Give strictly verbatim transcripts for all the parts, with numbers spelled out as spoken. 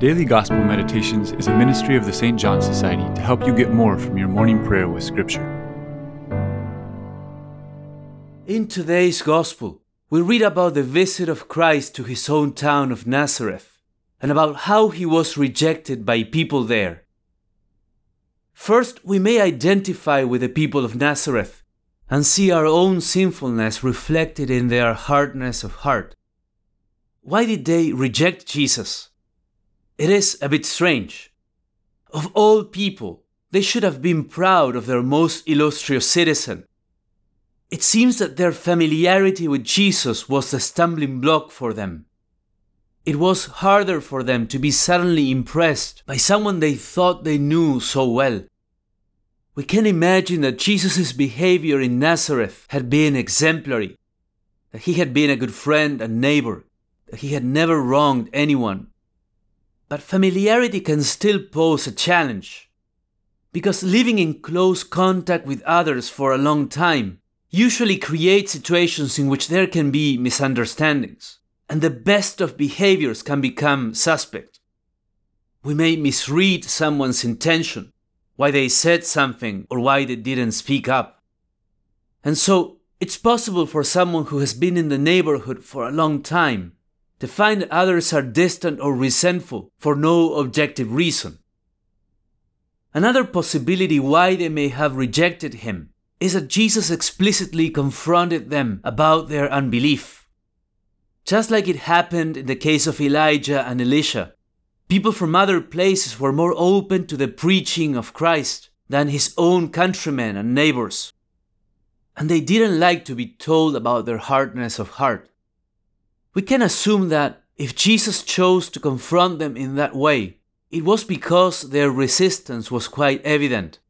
Daily Gospel Meditations is a ministry of the Saint John Society to help you get more from your morning prayer with Scripture. In today's Gospel, we read about the visit of Christ to his hometown of Nazareth and about how he was rejected by people there. First, we may identify with the people of Nazareth and see our own sinfulness reflected in their hardness of heart. Why did they reject Jesus? It is a bit strange. Of all people, they should have been proud of their most illustrious citizen. It seems that their familiarity with Jesus was the stumbling block for them. It was harder for them to be suddenly impressed by someone they thought they knew so well. We can imagine that Jesus' behavior in Nazareth had been exemplary, that he had been a good friend and neighbor, that he had never wronged anyone. But familiarity can still pose a challenge, because living in close contact with others for a long time usually create situations in which there can be misunderstandings, and the best of behaviors can become suspect. We may misread someone's intention, why they said something or why they didn't speak up. And so, it's possible for someone who has been in the neighborhood for a long time to find that others are distant or resentful for no objective reason. Another possibility why they may have rejected him is that Jesus explicitly confronted them about their unbelief. Just like it happened in the case of Elijah and Elisha, people from other places were more open to the preaching of Christ than his own countrymen and neighbors, and they didn't like to be told about their hardness of heart. We can assume that if Jesus chose to confront them in that way, it was because their resistance was quite evident,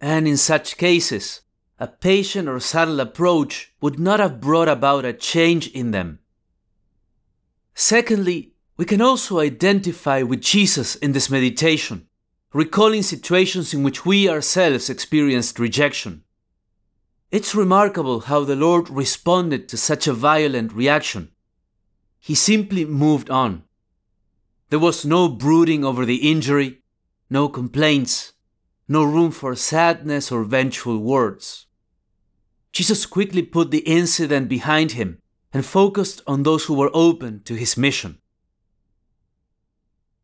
and in such cases, a patient or subtle approach would not have brought about a change in them. Secondly, we can also identify with Jesus in this meditation, recalling situations in which we ourselves experienced rejection. It's remarkable how the Lord responded to such a violent reaction. He simply moved on. There was no brooding over the injury, no complaints, no room for sadness or vengeful words. Jesus quickly put the incident behind him and focused on those who were open to his mission.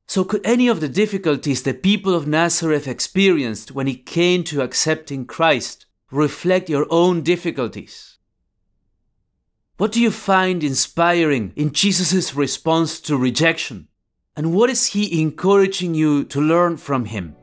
So could any of the difficulties the people of Nazareth experienced when it came to accepting Christ reflect your own difficulties? What do you find inspiring in Jesus' response to rejection? And what is he encouraging you to learn from him?